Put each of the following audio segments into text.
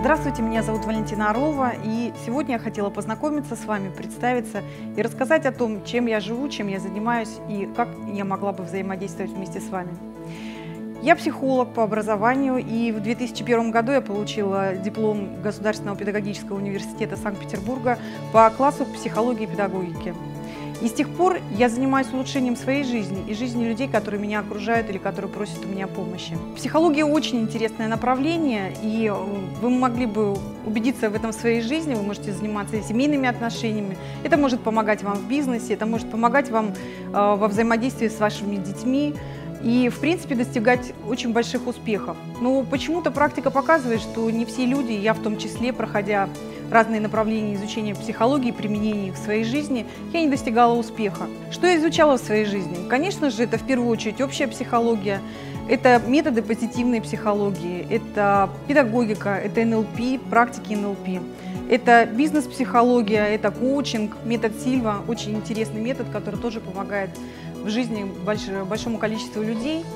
Здравствуйте, меня зовут Валентина Орлова, и сегодня я хотела познакомиться с вами, представиться и рассказать о том, чем я живу, чем я занимаюсь и как я могла бы взаимодействовать вместе с вами. Я психолог по образованию, и в 2001 году я получила диплом Государственного педагогического университета Санкт-Петербурга по классу психологии и педагогики. И с тех пор я занимаюсь улучшением своей жизни и жизни людей, которые меня окружают или которые просят у меня помощи. Психология очень интересное направление, и вы могли бы убедиться в этом в своей жизни, вы можете заниматься и семейными отношениями, это может помогать вам в бизнесе, это может помогать вам во взаимодействии с вашими детьми, и, в принципе, достигать очень больших успехов. Но почему-то практика показывает, что не все люди, я в том числе, проходя разные направления изучения психологии, применения их в своей жизни, я не достигала успеха. Что я изучала в своей жизни? Конечно же, это в первую очередь общая психология, это методы позитивной психологии, это педагогика, это НЛП, практики НЛП. Это бизнес-психология, это коучинг, метод Сильва, очень интересный метод, который тоже помогает в жизни большому количеству людей.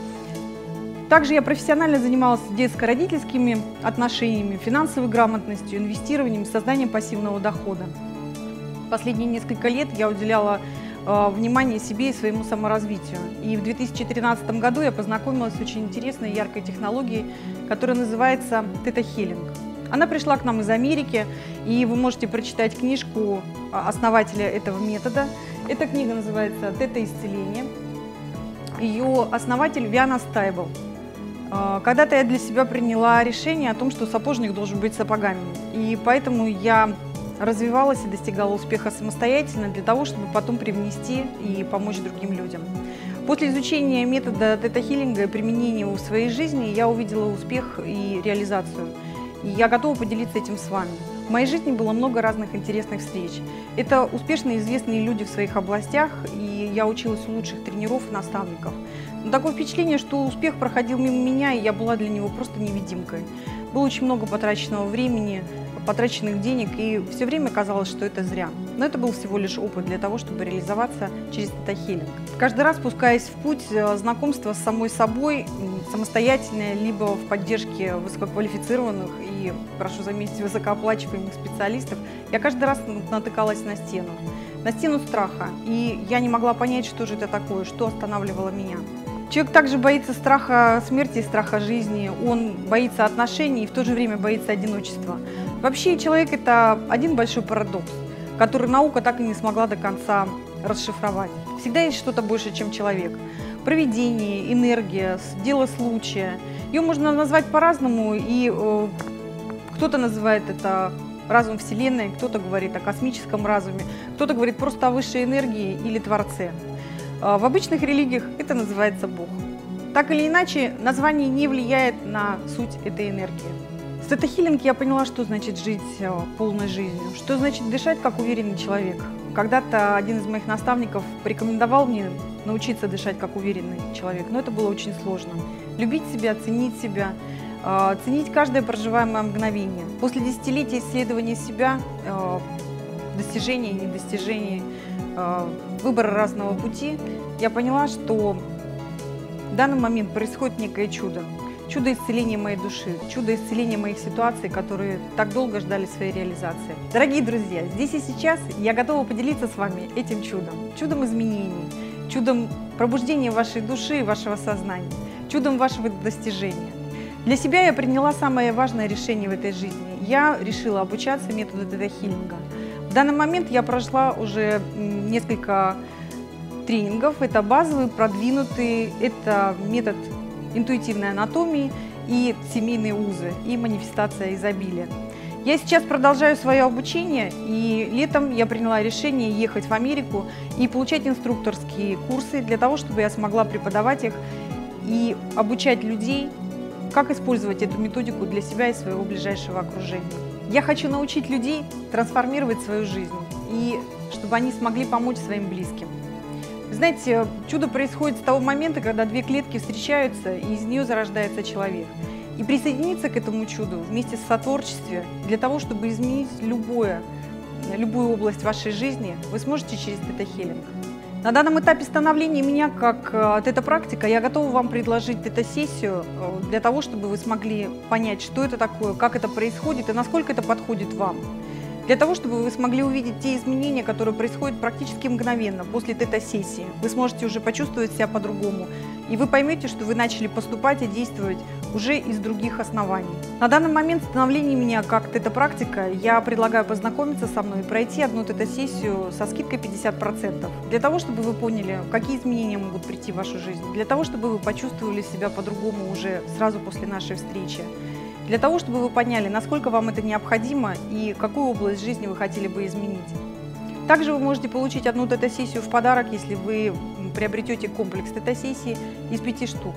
Также я профессионально занималась детско-родительскими отношениями, финансовой грамотностью, инвестированием, созданием пассивного дохода. Последние несколько лет я уделяла внимание себе и своему саморазвитию. И в 2013 году я познакомилась с очень интересной яркой технологией, которая называется Theta Healing. Она пришла к нам из Америки, и вы можете прочитать книжку основателя этого метода. Эта книга называется «Тета-исцеление». Ее основатель Виана Стайбл. Когда-то я для себя приняла решение о том, что сапожник должен быть сапогами. И поэтому я развивалась и достигала успеха самостоятельно для того, чтобы потом привнести и помочь другим людям. После изучения метода тета-хиллинга и применения его в своей жизни я увидела успех и реализацию. И я готова поделиться этим с вами. В моей жизни было много разных интересных встреч. Это успешные известные люди в своих областях, и я училась у лучших тренеров и наставников. Но такое впечатление, что успех проходил мимо меня, и я была для него просто невидимкой. Было очень много потраченного времени, потраченных денег, и все время казалось, что это зря. Но это был всего лишь опыт для того, чтобы реализоваться через Theta Healing. Каждый раз, спускаясь в путь знакомства с самой собой, самостоятельно, либо в поддержке высококвалифицированных и, прошу заметить, высокооплачиваемых специалистов, я каждый раз натыкалась на стену страха, и я не могла понять, что же это такое, что останавливало меня. Человек также боится страха смерти и страха жизни, он боится отношений и в то же время боится одиночества. Вообще человек – это один большой парадокс, который наука так и не смогла до конца расшифровать. Всегда есть что-то больше, чем человек. Провидение, энергия, дело случая. Ее можно назвать по-разному, и кто-то называет это разум Вселенной, кто-то говорит о космическом разуме, кто-то говорит просто о высшей энергии или Творце. В обычных религиях это называется Бог. Так или иначе, название не влияет на суть этой энергии. С Theta Healing я поняла, что значит жить полной жизнью, что значит дышать как уверенный человек. Когда-то один из моих наставников порекомендовал мне научиться дышать как уверенный человек, но это было очень сложно. Любить себя, ценить каждое проживаемое мгновение. После десятилетия исследования себя, достижений и недостижений, выбора разного пути, я поняла, что в данный момент происходит некое чудо. Чудо исцеления моей души, чудо исцеления моих ситуаций, которые так долго ждали своей реализации. Дорогие друзья, здесь и сейчас я готова поделиться с вами этим чудом. Чудом изменений, чудом пробуждения вашей души и вашего сознания, чудом вашего достижения. Для себя я приняла самое важное решение в этой жизни. Я решила обучаться методу тета-хиллинга. В данный момент я прошла уже несколько тренингов. Это базовый, продвинутый, это метод интуитивной анатомии и семейные узы, и манифестация изобилия. Я сейчас продолжаю свое обучение, и летом я приняла решение ехать в Америку и получать инструкторские курсы для того, чтобы я смогла преподавать их и обучать людей, как использовать эту методику для себя и своего ближайшего окружения. Я хочу научить людей трансформировать свою жизнь, и чтобы они смогли помочь своим близким. Знаете, чудо происходит с того момента, когда две клетки встречаются, и из нее зарождается человек. И присоединиться к этому чуду вместе с сотворчеством для того, чтобы изменить любую область вашей жизни, вы сможете через Theta Healing. На данном этапе становления меня как тета-практика я готова вам предложить тета-сессию для того, чтобы вы смогли понять, что это такое, как это происходит и насколько это подходит вам. Для того, чтобы вы смогли увидеть те изменения, которые происходят практически мгновенно после тета-сессии. Вы сможете уже почувствовать себя по-другому, и вы поймете, что вы начали поступать и действовать уже из других оснований. На данный момент становление меня как тета-практика, я предлагаю познакомиться со мной и пройти одну тета-сессию со скидкой 50%. Для того, чтобы вы поняли, какие изменения могут прийти в вашу жизнь, для того, чтобы вы почувствовали себя по-другому уже сразу после нашей встречи. Для того, чтобы вы поняли, насколько вам это необходимо и какую область жизни вы хотели бы изменить. Также вы можете получить одну тета-сессию в подарок, если вы приобретете комплекс тета-сессий из 5 штук.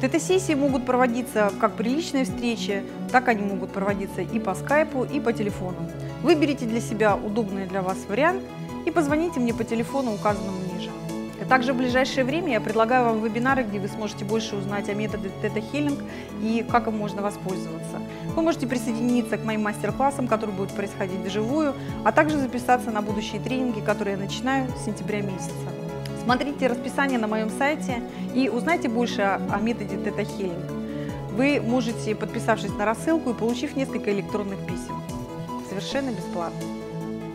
Тета-сессии могут проводиться как при личной встрече, так они могут проводиться и по скайпу, и по телефону. Выберите для себя удобный для вас вариант и позвоните мне по телефону, указанному ниже. Также в ближайшее время я предлагаю вам вебинары, где вы сможете больше узнать о методе Theta Healing и как им можно воспользоваться. Вы можете присоединиться к моим мастер-классам, которые будут происходить вживую, а также записаться на будущие тренинги, которые я начинаю с сентября месяца. Смотрите расписание на моем сайте и узнайте больше о методе Theta Healing. Вы можете, подписавшись на рассылку и получив несколько электронных писем, совершенно бесплатно.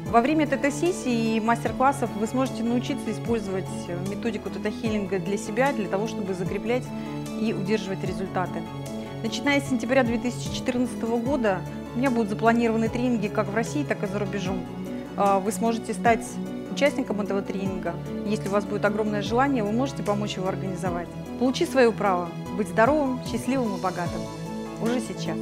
Во время тета-сессии и мастер-классов вы сможете научиться использовать методику тета-хилинга для себя, для того, чтобы закреплять и удерживать результаты. Начиная с сентября 2014 года у меня будут запланированы тренинги как в России, так и за рубежом. Вы сможете стать участником этого тренинга. Если у вас будет огромное желание, вы можете помочь его организовать. Получи свое право быть здоровым, счастливым и богатым уже сейчас.